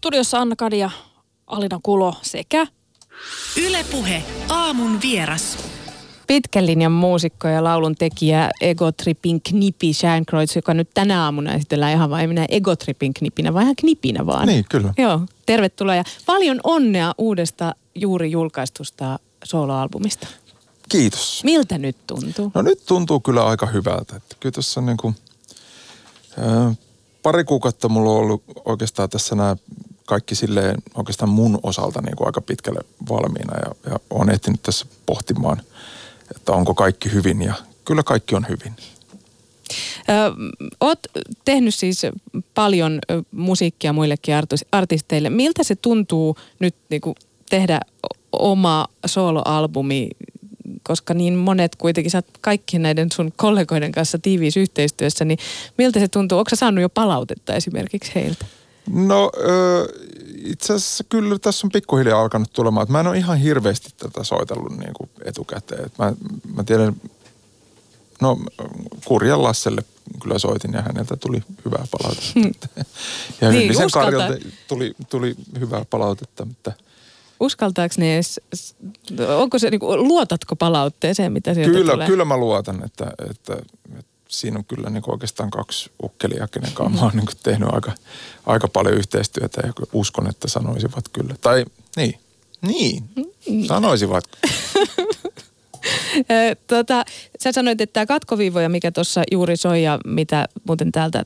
Studiossa Anna Cadia, Alina Kulo sekä Yle Puhe, aamun vieras. Pitkän linjan muusikko ja laulun tekijä Egotripin Knipi Schankroits, joka nyt tänä aamuna esitellään ihan vain minä Egotripin Knipinä, vaan ihan Knipinä vaan. Niin, kyllä. Joo, tervetuloa ja paljon onnea uudesta juuri julkaistusta soloalbumista. Kiitos. Miltä nyt tuntuu? No nyt tuntuu kyllä aika hyvältä. Että kyllä tässä on niin kuin, pari kuukautta mulla on ollut oikeastaan tässä nämä kaikki silleen oikeastaan mun osalta niin kuin aika pitkälle valmiina ja olen ehtinyt tässä pohtimaan, että onko kaikki hyvin ja kyllä kaikki on hyvin. Oot tehnyt siis paljon musiikkia muillekin artisteille. Miltä se tuntuu nyt niin kuin tehdä oma soloalbumi, koska niin monet kuitenkin, sä oot kaikkien näiden sun kollegoiden kanssa tiiviissä yhteistyössä, niin miltä se tuntuu? Ootko sä saanut jo palautetta esimerkiksi heiltä? No itse asiassa kyllä tässä on pikkuhiljaa alkanut tulemaan, että mä en ole ihan hirveästi tätä soitellut niin kuin etukäteen. Että mä tiedän, no Kurjan Lasselle kyllä soitin ja häneltä tuli hyvää palautetta. Ja niin, Hyllisen Karjalta tuli hyvää palautetta, mutta... Uskaltaako ne edes, onko se, niin kuin, luotatko palautteeseen, mitä sieltä kyllä, tulee? Kyllä mä luotan, että siinä on kyllä niin kuin oikeastaan kaksi ukkelia, kenen kanssa mä oon niin kuin tehnyt aika paljon yhteistyötä ja uskon, että sanoisivat kyllä. Tai niin, sanoisivat. Sä sanoit, että tämä katkoviivoja, mikä tuossa juuri soi ja mitä muuten täältä...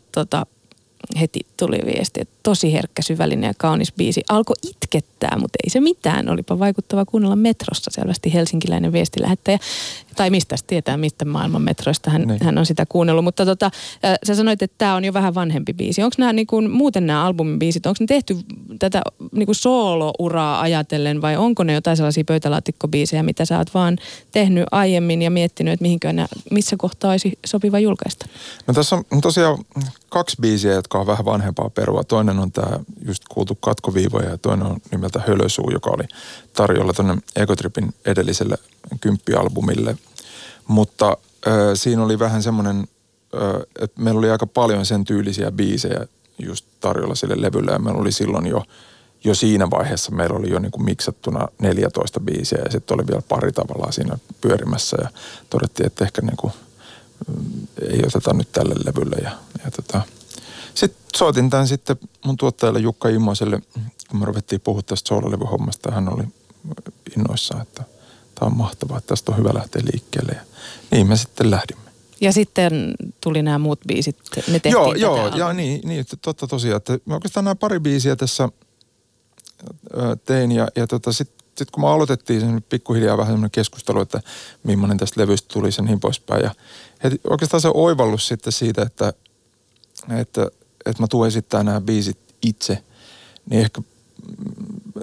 Heti tuli viesti, että tosi herkkä, syvällinen ja kaunis biisi. Alkoi itkettää, mutta ei se mitään. Olipa vaikuttava kuunnella metrossa, selvästi helsinkiläinen viestilähettäjä. Tai mistä tietää, mistä maailman metroista hän on sitä kuunnellut. Mutta sä sanoit, että tämä on jo vähän vanhempi biisi. Onko nämä niin kuin, muuten nämä albumin biisit, onko ne tehty tätä niin kuin soolouraa ajatellen vai onko ne jotain sellaisia pöytälaatikkobiisejä, mitä sä oot vaan tehnyt aiemmin ja miettinyt, että missä kohtaa olisi sopiva julkaista? No tässä on tosiaan kaksi biisiä, jotka on vähän vanhempaa perua. Toinen on tämä just kuultu katkoviivoja ja toinen on nimeltä Hölösuu, joka oli tarjolla tuonne Egotripin edelliselle 10-albumille. Mutta siinä oli vähän semmoinen, että meillä oli aika paljon sen tyylisiä biisejä just tarjolla sille levylle ja meillä oli silloin jo siinä vaiheessa meillä oli jo niin kuin miksattuna 14 biisiä ja sitten oli vielä pari tavallaan siinä pyörimässä ja todettiin, että ehkä niin kuin, ei oteta nyt tälle levylle ja Sitten soitin tämän sitten mun tuottajalle Jukka Ilmoselle, kun me ruvettiin puhua tästä soololevyhommasta, hän oli innoissaan, että tämä on mahtavaa, että tästä on hyvä lähteä liikkeelle. Ja niin me sitten lähdimme. Ja sitten tuli nämä muut biisit, ne tehtiin Joo, totta tosiaan. Että mä oikeastaan nämä pari biisiä tässä tein ja sitten kun me aloitettiin sen pikkuhiljaa vähän semmoinen keskustelu, että millainen tästä levystä tuli sen niin poispäin. Ja heti, oikeastaan se oivallus sitten siitä, että mä tuun esittämään nämä biisit itse, niin ehkä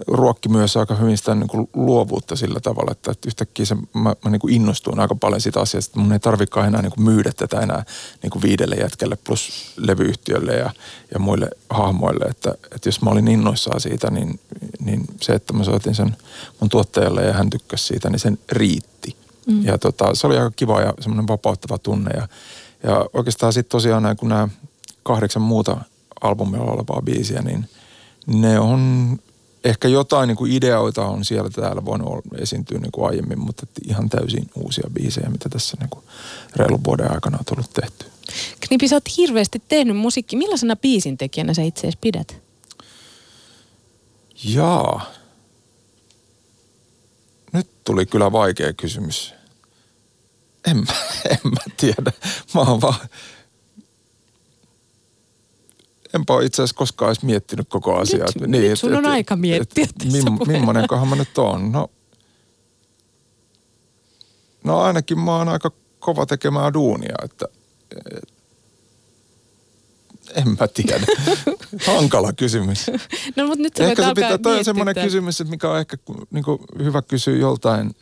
ruokki myös aika hyvin sitä niin kuin luovuutta sillä tavalla, että yhtäkkiä mä niin kuin innostuin aika paljon siitä asiasta, että mun ei tarvikaan enää niin kuin myydä tätä enää niin kuin 5 jätkelle plus levyyhtiölle ja muille hahmoille, että jos mä olin innoissaan siitä, niin se, että mä soitin sen mun tuottajalle ja hän tykkäsi siitä, niin sen riitti. Mm. Ja se oli aika kiva ja semmoinen vapauttava tunne ja oikeastaan sitten tosiaan kun nämä 8 muuta albumilla olevaa biisiä, niin ne on ehkä jotain niin kuin ideoita on siellä täällä voinut esiintyä niin kuin aiemmin, mutta ihan täysin uusia biisejä, mitä tässä niin kuin reilun vuoden aikana on tullut tehty. Knipi, sä oot hirveästi tehnyt musiikkia. Millaisena biisintekijänä sä itseäsi pidät? Jaa. Nyt tuli kyllä vaikea kysymys. En mä tiedä. Mä oon vaan... Enpä ole itse asiassa koskaan edes miettinyt koko asiaa. Nyt sun on aika miettiä tässä puheessa. Mimmonenkohan mä nyt oon? No ainakin mä oon aika kova tekemään duunia, että... En mä tiedä. Hankala kysymys. No mutta nyt sä voit alkaa miettiä. Toi on semmoinen kysymys, mikä on ehkä niin kuin hyvä kysyä joltain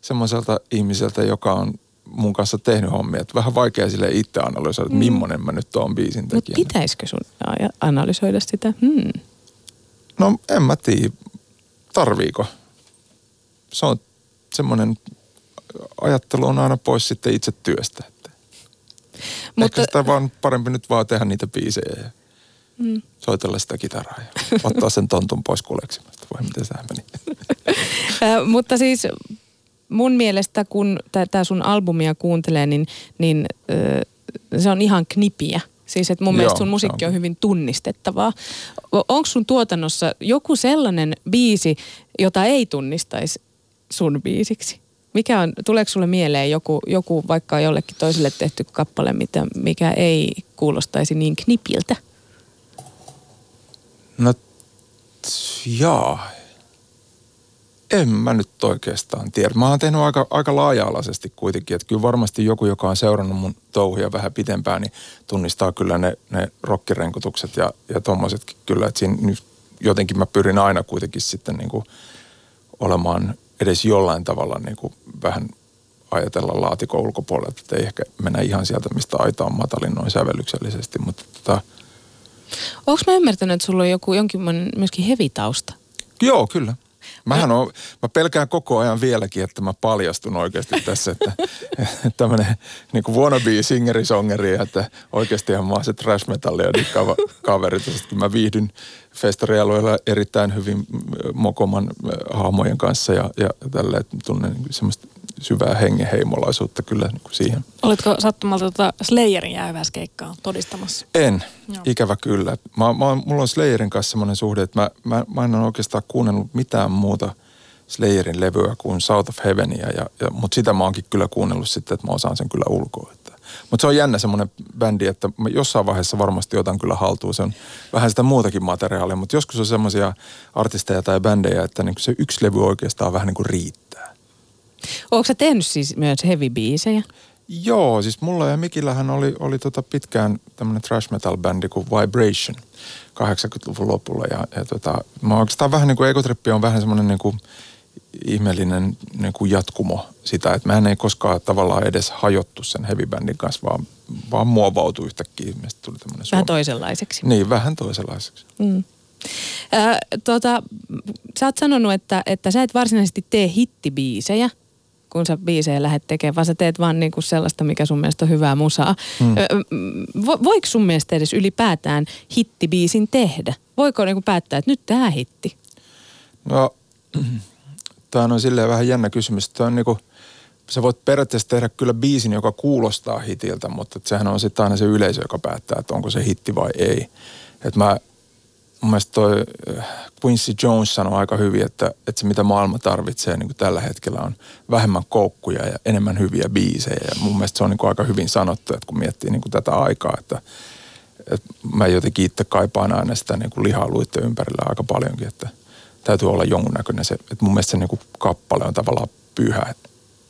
semmoiselta ihmiseltä, joka on... mun kanssa tehnyt hommia. Että vähän vaikea sille itse analysoida, että millainen mä nyt oon biisin tekijänä. Mutta pitäisikö sun analysoida sitä? No en mä tiedä. Tarviiko? Se on semmoinen ajattelu on aina pois sitten itse työstä. Mutta... Ehkä sitä vaan parempi nyt vaan tehdä niitä biisejä. soitella sitä kitaraa ja ottaa sen tontun pois kuleksimasta. Vai miten sehän meni? Mutta siis mun mielestä, kun tää sun albumia kuuntelee, niin se on ihan knipiä. Siis että mun mielestä sun musiikki on hyvin tunnistettavaa. Onko sun tuotannossa joku sellainen biisi, jota ei tunnistaisi sun biisiksi? Tuleeko sulle mieleen joku vaikka jollekin toiselle tehty kappale, mikä ei kuulostaisi niin knipiltä? No, en mä nyt oikeastaan tiedä. Mä oon tehnyt aika laaja-alaisesti kuitenkin, että kyllä varmasti joku, joka on seurannut mun touhuja vähän pitempään, niin tunnistaa kyllä ne rockirenkutukset ja tommosetkin kyllä, että siinä jotenkin mä pyrin aina kuitenkin sitten niin kuin olemaan edes jollain tavalla niin kuin vähän ajatella laatikon ulkopuolelta, että ei ehkä mennä ihan sieltä, mistä aita on matalin noin sävellyksellisesti, mutta Onko mä ymmärtänyt, että sulla on jonkinlainen myöskin hevitausta? Joo, kyllä. Mä pelkään koko ajan vieläkin, että mä paljastun oikeasti tässä, että tämmönen niin kuin wannabe-singeri-songeri, että oikeastihan mä oon se trash metallia kaveri. Mä viihdyn festarialueella erittäin hyvin mokoman hahmojen kanssa ja tälleen tunnen semmoista syvää hengenheimolaisuutta kyllä niin kuin siihen. Oletko sattumalta Slayerin jääväiskeikkaa todistamassa? En, joo. Ikävä kyllä. Mulla on Slayerin kanssa semmoinen suhde, että mä en ole oikeastaan kuunnellut mitään muuta Slayerin levyä kuin South of Heavenia, mutta sitä mä oonkin kyllä kuunnellut sitten, että mä osaan sen kyllä ulkoa. Mutta se on jännä semmoinen bändi, että mä jossain vaiheessa varmasti otan kyllä haltuun. Se on vähän sitä muutakin materiaalia, mutta joskus on semmoisia artisteja tai bändejä, että niin se yksi levy oikeastaan vähän niin kuin riittää. Oletko sä tehnyt siis myös heavy-biisejä? Joo, siis mulla ja Mikillähän oli pitkään tämmöinen thrash metal-bändi kuin Vibration 80-luvun lopulla. Mä oikeastaan vähän niin kuin Egotrippi on vähän semmoinen niin kuin ihmeellinen niin kuin jatkumo sitä, että mehän ei koskaan tavallaan edes hajottu sen heavy-bändin kanssa, vaan muovautui yhtäkkiä. Meistä tuli tämmöinen vähän toisenlaiseksi. Niin, vähän toisenlaiseksi. Mm. Sä oot sanonut, että sä et varsinaisesti tee hittibiisejä, kun sä biisejä lähdet tekemään, vaan sä teet vaan niinku sellaista, mikä sun mielestä on hyvää musaa. Mm. Voiko sun mielestä edes ylipäätään hittibiisin tehdä? Voiko niinku päättää, että nyt tää hitti? No, tämä on silleen vähän jännä kysymys. Tämä on niinku, sä voit periaatteessa tehdä kyllä biisin, joka kuulostaa hitiltä, mutta sehän on sitten aina se yleisö, joka päättää, että onko se hitti vai ei. Että mun mielestä toi Quincy Jones sanoi aika hyvin, että se mitä maailma tarvitsee niin kuin tällä hetkellä on vähemmän koukkuja ja enemmän hyviä biisejä. Ja mun mielestä se on niin kuin aika hyvin sanottu, että kun miettii niin kuin tätä aikaa, että mä jotenkin itse kaipaan aina sitä niin kuin lihaa luitten ympärillä aika paljonkin, että täytyy olla jonkunnäköinen se, että mun mielestä se niin kuin kappale on tavallaan pyhä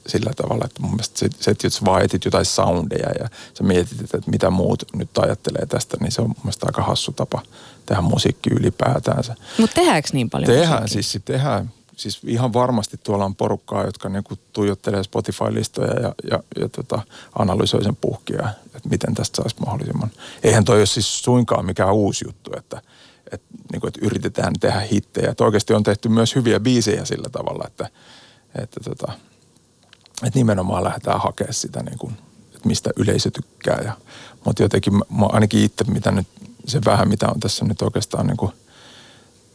sillä tavalla, että mun mielestä se, että jos vaan etit jotain soundeja ja sä mietit, että mitä muut nyt ajattelee tästä, niin se on mun mielestä aika hassu tapa tehdä musiikki ylipäätäänsä. Mutta tehdäänkö niin paljon musiikkia? Tehdään. Siis ihan varmasti tuolla on porukkaa, jotka niinku tuijottelee Spotify-listoja ja analysoi sen puhkia, että miten tästä saisi mahdollisimman. Eihän toi ole siis suinkaan mikään uusi juttu, että yritetään tehdä hittejä. Et oikeasti on tehty myös hyviä biisejä sillä tavalla, että nimenomaan lähdetään hakemaan sitä, niin kuin, että mistä yleisö tykkää. Mutta jotenkin mä ainakin itse, mitä nyt, se vähän mitä on tässä nyt oikeastaan niin kuin,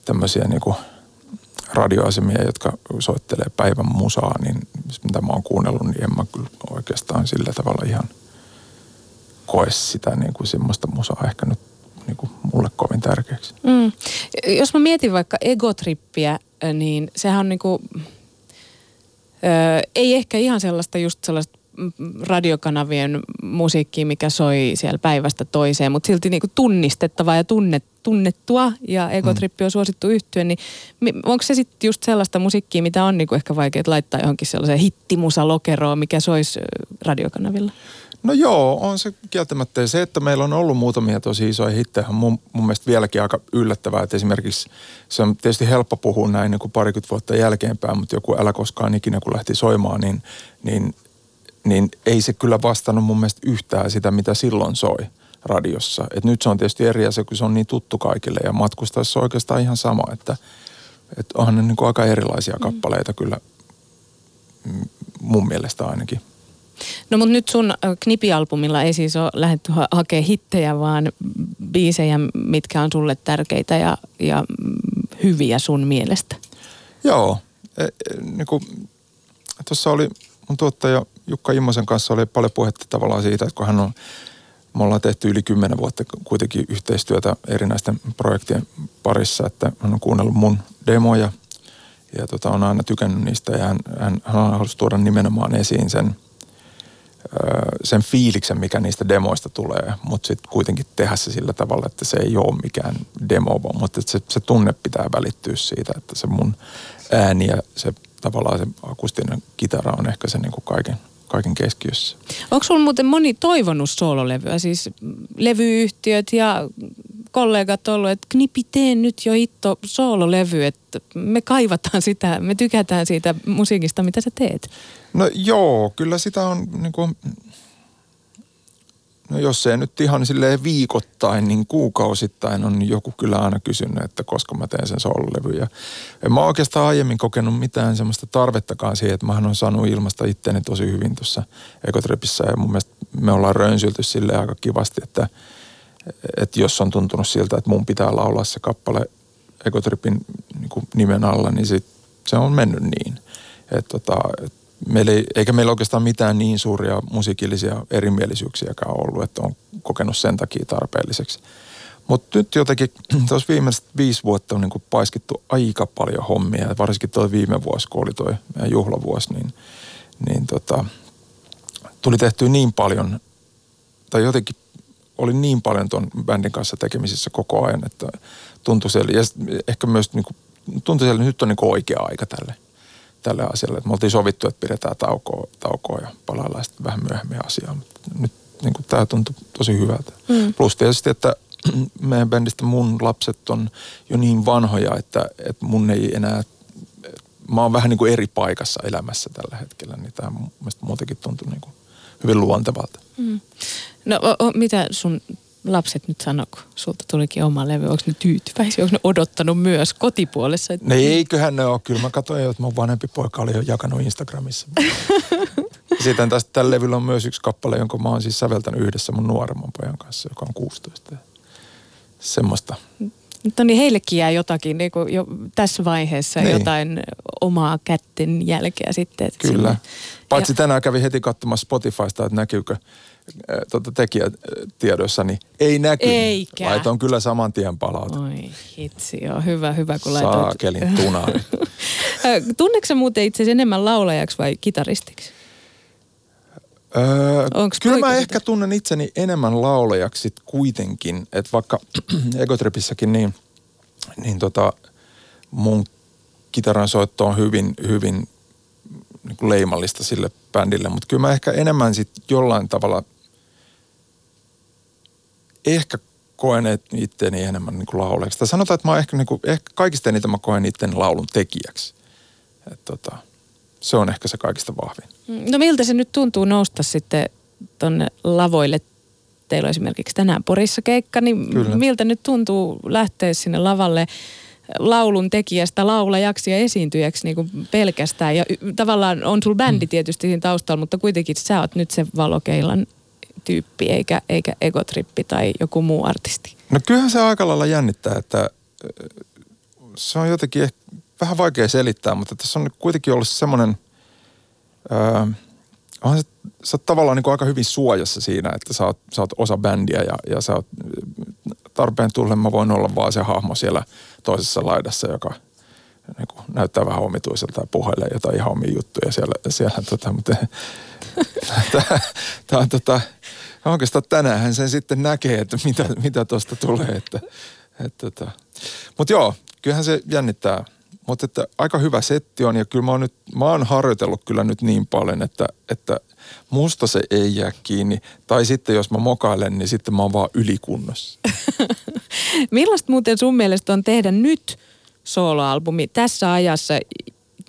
tämmöisiä niin kuin radioasemia, jotka soittelee päivän musaa, niin mitä mä oon kuunnellut, niin en mä kyllä oikeastaan sillä tavalla ihan koe sitä niin kuin semmoista musaa ehkä nyt niin kuin mulle kovin tärkeäksi. Mm. Jos mä mietin vaikka Egotrippiä, niin sehän on niin kuin ei ehkä ihan sellaista radiokanavien musiikkia, mikä soi siellä päivästä toiseen, mutta silti niinku tunnistettavaa ja tunnettua ja Egotrippi on suosittu yhtye, niin onko se sitten just sellaista musiikkia, mitä on niinku ehkä vaikea laittaa johonkin sellaiseen hittimusalokeroon, mikä soisi radiokanavilla? No joo, on se kieltämättä. Se, että meillä on ollut muutamia tosi isoja hittejä, on mun mielestä vieläkin aika yllättävää. Että esimerkiksi se on tietysti helppo puhua näin niin kuin 20 vuotta jälkeenpäin, mutta joku Älä koskaan ikinä, kun lähti soimaan, niin ei se kyllä vastannut mun mielestä yhtään sitä, mitä silloin soi radiossa. Et nyt se on tietysti eri asia, kun se on niin tuttu kaikille ja matkustaessa oikeastaan ihan sama, että onhan ne niin kuin aika erilaisia kappaleita kyllä mun mielestä ainakin. No mutta nyt sun Knipi-albumilla ei siis ole lähdetty hakea hittejä, vaan biisejä, mitkä on sulle tärkeitä ja hyviä sun mielestä. Joo. Niin tuossa oli mun tuottaja Jukka Ilmosen kanssa oli paljon puhetta tavallaan siitä, että kun hän on, me ollaan tehty yli 10 vuotta kuitenkin yhteistyötä erinäisten projektien parissa, että hän on kuunnellut mun demoja ja on aina tykännyt niistä ja hän halusi tuoda nimenomaan esiin sen fiiliksen, mikä niistä demoista tulee, mutta sitten kuitenkin tehdä se sillä tavalla, että se ei ole mikään demo, mutta se tunne pitää välittyä siitä, että se mun ääni ja se tavallaan se akustinen kitara on ehkä se niin kuin kaiken keskiössä. Onko sulla muuten moni toivonut soololevyä? Siis levyyhtiöt ja kollegat on ollut, että Knipi, tee nyt jo hitto soololevy, että me kaivataan sitä, me tykätään siitä musiikista, mitä sä teet. No joo, kyllä sitä on niin kuin, no jos ei nyt ihan silleen viikoittain, niin kuukausittain on joku kyllä aina kysynyt, että koska mä teen sen soololevyn. En mä oikeastaan aiemmin kokenut mitään semmoista tarvettakaan siihen, että mähän on saanut ilmaista itteeni tosi hyvin tuossa Egotripissä. Ja mun mielestä me ollaan rönsylty silleen aika kivasti, että jos on tuntunut siltä, että mun pitää laulaa se kappale Egotripin niin nimen alla, niin se on mennyt niin. Eikä meillä oikeastaan mitään niin suuria musiikillisia erimielisyyksiäkään ollut, että on kokenut sen takia tarpeelliseksi. Mutta nyt jotenkin tuossa viimeiset 5 vuotta on niin paiskittu aika paljon hommia. Varsinkin tuo viime vuosi, kun oli tuo meidän juhlavuosi, niin tuli tehtyä niin paljon, tai jotenkin oli niin paljon tuon bändin kanssa tekemisissä koko ajan, että tuntui siellä, ja ehkä myös niin kuin, tuntui siellä, että nyt on niin kuin oikea aika tälle asialle. Et me oltiin sovittu, että pidetään taukoa ja palaillaan sitten vähän myöhemmin asiaan. Nyt niin kuin, tämä tuntui tosi hyvältä. Mm. Plus tietysti, että meidän bändistä mun lapset on jo niin vanhoja, että mun ei enää, mä oon vähän niin kuin eri paikassa elämässä tällä hetkellä, niin tämä mun mielestä muutenkin tuntui niin kuin hyvin luontevalta. Mm. No mitä sun lapset nyt sanoo, kun sulta tulikin oma levy? Onko ne tyytyväisiä? Onko ne odottanut myös kotipuolessa? Että... No eiköhän ne ole. Kyllä mä katsoin jo, että mun vanhempi poika oli jo jakanut Instagramissa. Sitten tästä tällä levyllä on myös yksi kappale, jonka mä oon siis säveltänyt yhdessä mun nuoremman pojan kanssa, joka on 16. Semmoista. No niin, heillekin jää jotakin niin kuin jo tässä vaiheessa jotain omaa kätten jälkeä sitten. Kyllä. Paitsi tänään kävin heti katsomassa Spotifysta, että näkyykö tekijätiedoissa, niin ei näky. Eikä. Laitoin kyllä saman tien palauta. Oi hitsi, joo. Hyvä, kun laitoit. Saakelin tunari. Tunneeko sä muuten itseäsi enemmän laulajaksi vai kitaristiksi? Kyllä mä ehkä tunnen itseni enemmän laulajaksi sit kuitenkin, että vaikka Egotripissäkin niin mun kitaran soitto on hyvin niin kuin leimallista sille bändille, mutta kyllä mä ehkä enemmän sit jollain tavalla ehkä koen itteni enemmän niin kuin laulajaksi. Tai sanotaan, että mä oon ehkä kaikista eniten mä koen itteni laulun tekijäksi. Se on ehkä se kaikista vahvin. No miltä se nyt tuntuu nousta sitten tonne lavoille? Teillä on esimerkiksi tänään Porissa keikka, niin kyllä. Miltä nyt tuntuu lähteä sinne lavalle laulun tekijästä laulajaksi ja esiintyjäksi niin kuin pelkästään? Ja tavallaan on sulla bändi tietysti siinä taustalla, mutta kuitenkin sä oot nyt se valokeilan tyyppi, eikä Egotrippi tai joku muu artisti. No kyllähän se aika lailla jännittää, että se on jotenkin ehkä vähän vaikea selittää, mutta tässä on kuitenkin ollut semmoinen, sä oot tavallaan niin kuin aika hyvin suojassa siinä, että sä oot osa bändiä ja sä oot tarpeen tullen, mä voin olla vaan se hahmo siellä toisessa laidassa, joka niin kuin näyttää vähän omituiselta ja puheilee jotain ihan omia juttuja siellä mutta tää on oikeastaan tänäänhän sen sitten näkee, että mitä tosta tulee, että mut joo, kyllähän se jännittää. Mutta että aika hyvä setti on ja kyllä mä oon harjoitellut kyllä nyt niin paljon, että musta se ei jää kiinni. Tai sitten jos mä mokailen, niin sitten mä oon vaan ylikunnossa. Millaista muuten sun mielestä on tehdä nyt sooloalbumi tässä ajassa?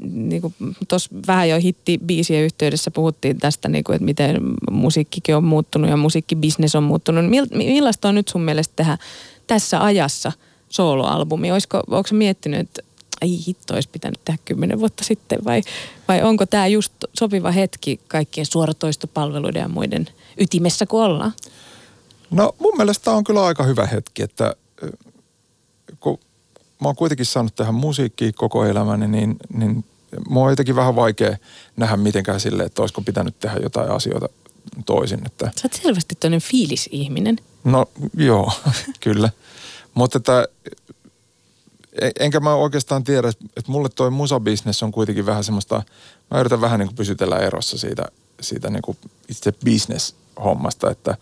Niin kuin tuossa vähän jo hittibiisien yhteydessä puhuttiin tästä, niin kuin, että miten musiikkikin on muuttunut ja musiikkibisnes on muuttunut. Millaista on nyt sun mielestä tehdä tässä ajassa sooloalbumi? Oletko miettinyt, ei hitto, olisi pitänyt tehdä 10 vuotta sitten, vai onko tämä just sopiva hetki kaikkien suoratoistopalveluiden ja muiden ytimessä, kun ollaan? No mun mielestä tämä on kyllä aika hyvä hetki, että kun mä oon kuitenkin saanut tehdä musiikkia koko elämäni, niin mua on jotenkin vähän vaikea nähdä mitenkään silleen, että olisiko pitänyt tehdä jotain asioita toisin. Että... Sä oot selvästi toinen fiilisihminen. No joo, kyllä. Mutta että... Enkä mä oikeastaan tiedä, että mulle toi musabisnes on kuitenkin vähän semmoista, mä yritän vähän niin kuin pysytellä erossa siitä niin kuin itse business-hommasta, että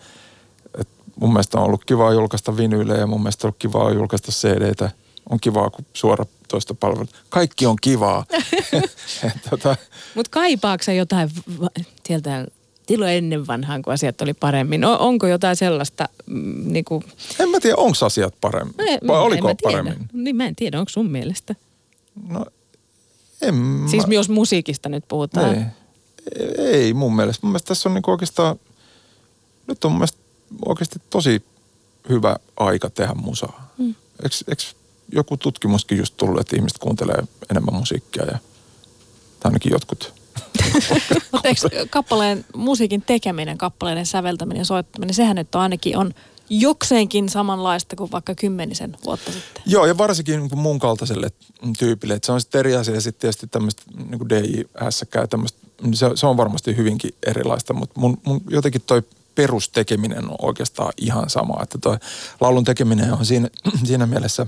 mun mielestä on ollut kivaa julkaista vinyylejä, mun mielestä on ollut kivaa julkaista CDtä, on kivaa kun suoratoista palveluita. Kaikki on kivaa. Mutta kaipaatko sä jotain sieltä silloin ennen vanhaan, kun asiat oli paremmin? Onko jotain sellaista niinku... En mä tiedä, onko asiat paremmin? Vai oliko paremmin? Niin mä en tiedä, onko sun mielestä? No, siis jos musiikista nyt puhutaan. Ei mun mielestä. Mun mielestä tässä on niinku oikeastaan... Nyt on mun mielestä oikeasti tosi hyvä aika tehdä musaa. Eikö joku tutkimuskin just tullut, että ihmiset kuuntelee enemmän musiikkia ja... Tai ainakin jotkut... Mutta eikö kappaleen, musiikin tekeminen, kappaleiden säveltäminen ja soittaminen, sehän nyt on ainakin on jokseenkin samanlaista kuin vaikka 10 vuotta sitten. Joo, ja varsinkin niin kuin mun kaltaiselle tyypille, että se on sitten eri asia sitten tietysti tämmöistä niin kuin DJ-hässäkkää tämmöistä, se on varmasti hyvinkin erilaista, mutta mun jotenkin toi perustekeminen on oikeastaan ihan sama, että toi laulun tekeminen on siinä mielessä...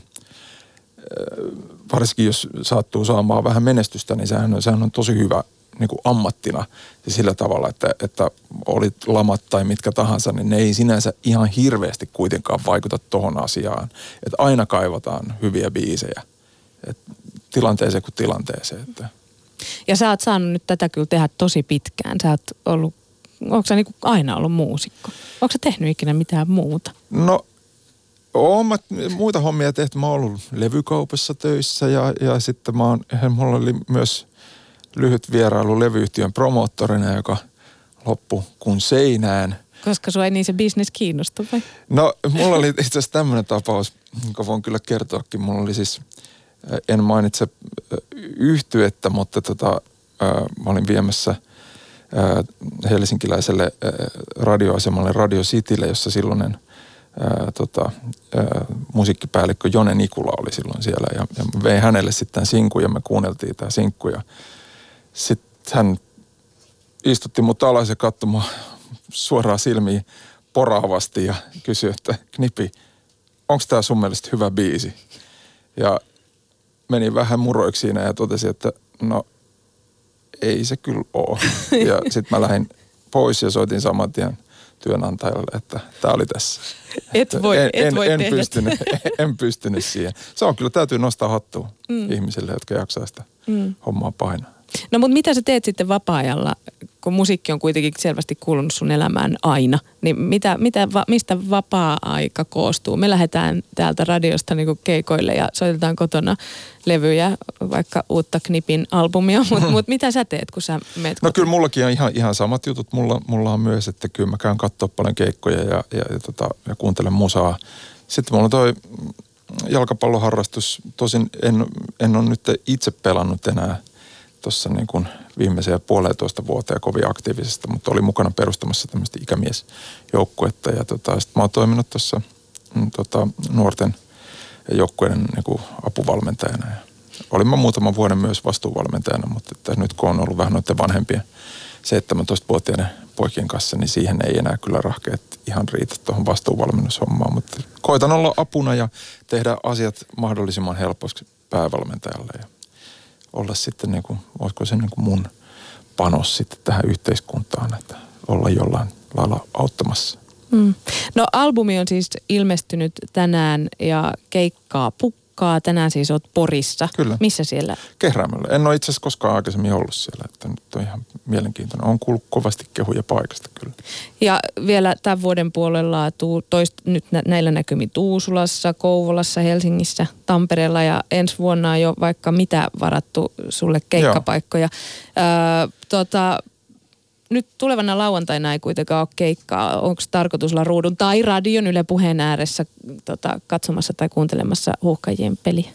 Varsinkin jos sattuu saamaan vähän menestystä, niin sehän on tosi hyvä niin kuin ammattina ja sillä tavalla, että olit lamat tai mitkä tahansa, niin ne ei sinänsä ihan hirveästi kuitenkaan vaikuta tohon asiaan. Että aina kaivataan hyviä biisejä, että tilanteeseen kuin tilanteeseen. Että. Ja sä oot saanut nyt tätä kyllä tehdä tosi pitkään. Sä oot ollut, ootko sä niin kuin aina ollut muusikko? Ootko sä tehnyt ikinä mitään muuta? No... Oon mä muita hommia tehty. Mä oon ollut levykaupassa töissä ja sitten mulla oli myös lyhyt vierailu levyyhtiön promoottorina, joka loppui kuin seinään. Koska sua ei niin se bisnes kiinnostu vai? No mulla oli itse asiassa tämmöinen tapaus, jonka voin kyllä kertoakin. Mulla oli siis, en mainitse yhtyettä, mutta mä olin viemässä helsinkiläiselle radioasemalle Radio Citylle, jossa silloinen musiikkipäällikkö Jone Nikula oli silloin siellä ja mä vein hänelle sitten sinkun ja me kuunneltiin tää sinkku ja sitten hän istutti mut alas ja katsoi mua suoraan silmiin poraavasti ja kysyi, että Knipi, onks tää sun mielestä hyvä biisi? Ja meni vähän muroiksi siinä ja totesi, että no ei se kyllä oo. Ja sit mä lähdin pois ja soitin saman tien työnantajalle, että tämä oli tässä. En pystynyt siihen. Se on kyllä, täytyy nostaa hattua ihmisille, jotka jaksaa sitä hommaa painaa. No mutta mitä sä teet sitten vapaa-ajalla, kun musiikki on kuitenkin selvästi kuulunut sun elämään aina, niin mistä vapaa-aika koostuu? Me lähdetään täältä radiosta niinku keikoille ja soitetaan kotona levyjä, vaikka uutta Knipin albumia, mutta mitä sä teet, kun sä meet kotiin? No kyllä mullakin on ihan samat jutut, mulla on myös, että kyllä mä käyn katsoa paljon keikkoja ja kuuntelen musaa. Sitten mulla on toi jalkapalloharrastus, tosin en ole nyt itse pelannut enää tuossa niin kuin viimeiseen 1,5 vuoteen kovin aktiivisesti, mutta oli mukana perustamassa tämmöistä ikämiesjoukkuetta. Ja sitten mä oon toiminut tuossa nuorten joukkueiden niin kuin apuvalmentajana. Ja olin mä muutaman vuoden myös vastuuvalmentajana, mutta että nyt kun on ollut vähän noiden vanhempien 17-vuotiaiden poikien kanssa, niin siihen ei enää kyllä rahkeet ihan riitä tuohon vastuuvalmennushommaan. Mutta koitan olla apuna ja tehdä asiat mahdollisimman helposti päävalmentajalle ja olla sitten niin kuin, olisiko se niin kuin mun panos sitten tähän yhteiskuntaan, että olla jollain lailla auttamassa. No albumi on siis ilmestynyt tänään ja keikkaa pukkaa. Tänään siis oot Porissa. Kyllä. Missä siellä? Kehräämällä. En ole itse asiassa koskaan aikaisemmin ollut siellä, että nyt on ihan mielenkiintoinen. Olen kuullut kovasti kehuja paikasta kyllä. Ja vielä tämän vuoden puolella nyt näillä näkymin Tuusulassa, Kouvolassa, Helsingissä, Tampereella ja ensi vuonna on jo vaikka mitä varattu sulle keikkapaikkoja. Nyt tulevana lauantaina ei kuitenkaan ole keikkaa. Onko tarkoitus olla ruudun tai radion Yle Puheen ääressä katsomassa tai kuuntelemassa Huuhkajien peliä?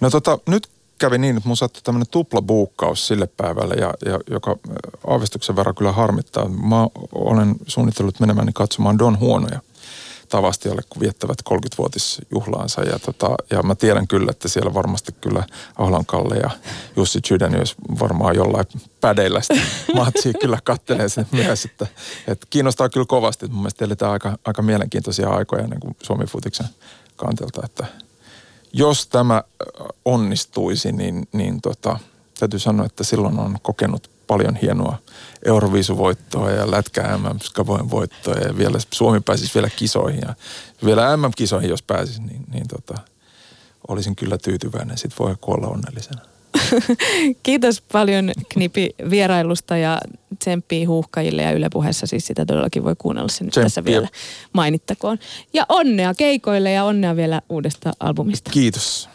No nyt kävi niin, että mun sattui tämmöinen tuplabuukkaus sille päivälle, ja joka aavistuksen verran kyllä harmittaa. Mä olen suunnitellut menemäni katsomaan Don Huonoja Tavastialle, kun viettävät 30-vuotisjuhlaansa. Ja mä tiedän kyllä, että siellä varmasti kyllä Ahlan Kalle ja Jussi Chydenius varmaan jollain pädeillä sitä matsia kyllä kattelee sen myös. Että kiinnostaa kyllä kovasti. Mun mielestä eletään aika mielenkiintoisia aikoja niin kuin Suomi-futiksen kantelta. Että jos tämä onnistuisi, niin täytyy sanoa, että silloin on kokenut paljon hienoa Euroviisuvoittoa ja lätkä MM-skavojen voittoa, ja vielä Suomi pääsisi vielä kisoihin, ja vielä MM-kisoihin jos pääsisi, niin olisin kyllä tyytyväinen. Sitten voi kuolla onnellisena. Kiitos paljon Knipi vierailusta ja tsemppii Huuhkajille, ja Yle Puheessa siis sitä todellakin voi kuunnella sen tässä vielä mainittakoon. Ja onnea keikoille ja onnea vielä uudesta albumista. Kiitos.